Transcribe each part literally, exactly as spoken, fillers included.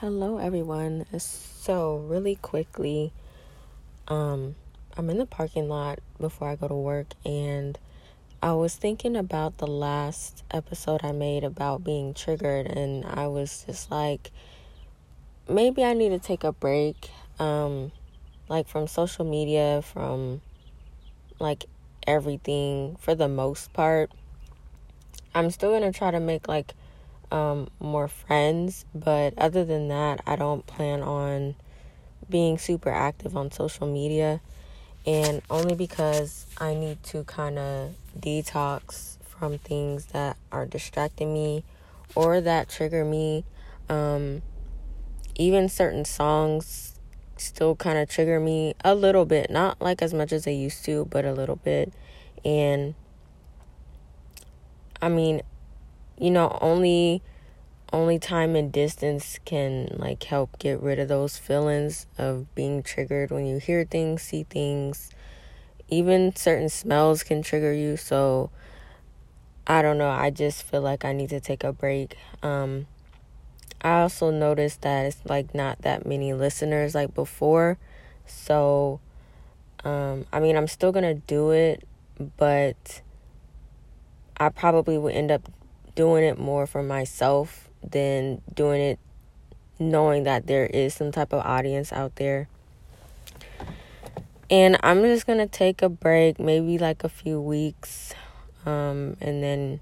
Hello everyone. So really quickly, um, I'm in the parking lot before I go to work, and I was thinking about the last episode I made about being triggered, and I was just like, maybe I need to take a break, um, like from social media, from like everything for the most part. I'm still gonna try to make like Um, more friends, but other than that, I don't plan on being super active on social media, and only because I need to kind of detox from things that are distracting me or that trigger me. Um, even certain songs still kind of trigger me a little bit, not like as much as they used to, but a little bit. And I mean, you know, only only time and distance can like help get rid of those feelings of being triggered when you hear things, see things. Even certain smells can trigger you. So I don't know, I just feel like I need to take a break. Um I also noticed that it's like not that many listeners like before. So um I mean, I'm still gonna do it, but I probably would end up doing it more for myself than doing it knowing that there is some type of audience out there. And I'm just gonna take a break, maybe like a few weeks, um, and then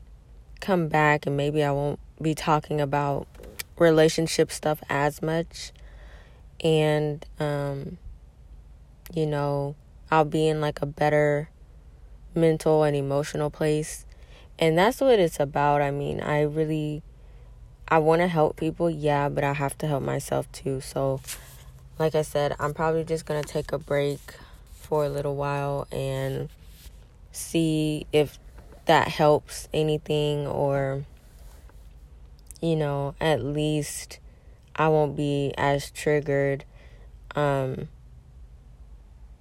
come back, and maybe I won't be talking about relationship stuff as much. And, um, you know, I'll be in like a better mental and emotional place. And that's what it's about. I mean, I really, I want to help people, yeah, but I have to help myself too. So, like I said, I'm probably just going to take a break for a little while and see if that helps anything, or, you know, at least I won't be as triggered. Um,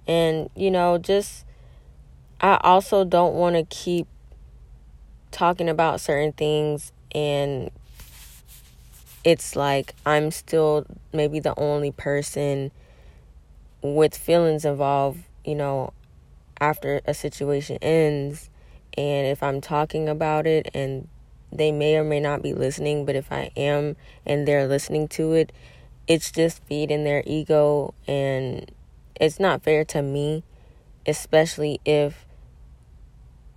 and, you know, just, I also don't want to keep talking about certain things, and it's like I'm still maybe the only person with feelings involved, you know, after a situation ends. And if I'm talking about it, and they may or may not be listening, but if I am and they're listening to it, it's just feeding their ego, and it's not fair to me, especially if,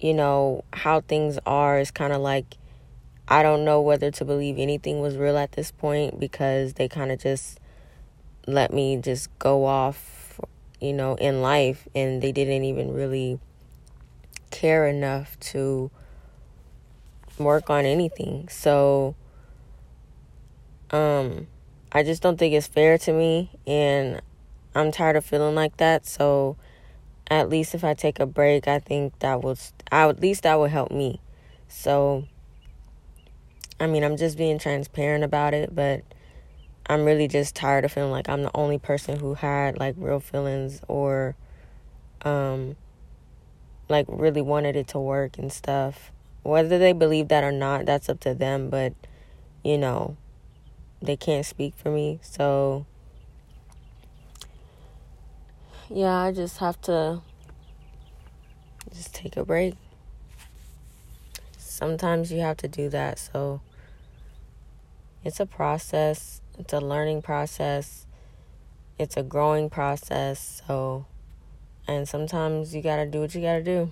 you know, how things are is kind of like, I don't know whether to believe anything was real at this point, because they kind of just let me just go off, you know, in life, and they didn't even really care enough to work on anything. So, um, I just don't think it's fair to me, and I'm tired of feeling like that. So, at least if I take a break, I think that will, I, at least that will help me. So, I mean, I'm just being transparent about it, but I'm really just tired of feeling like I'm the only person who had, like, real feelings, or, um, like, really wanted it to work and stuff. Whether they believe that or not, that's up to them, but, you know, they can't speak for me, so yeah, I just have to just take a break. Sometimes you have to do that. So it's a process. It's a learning process. It's a growing process. So, and sometimes you got to do what you got to do.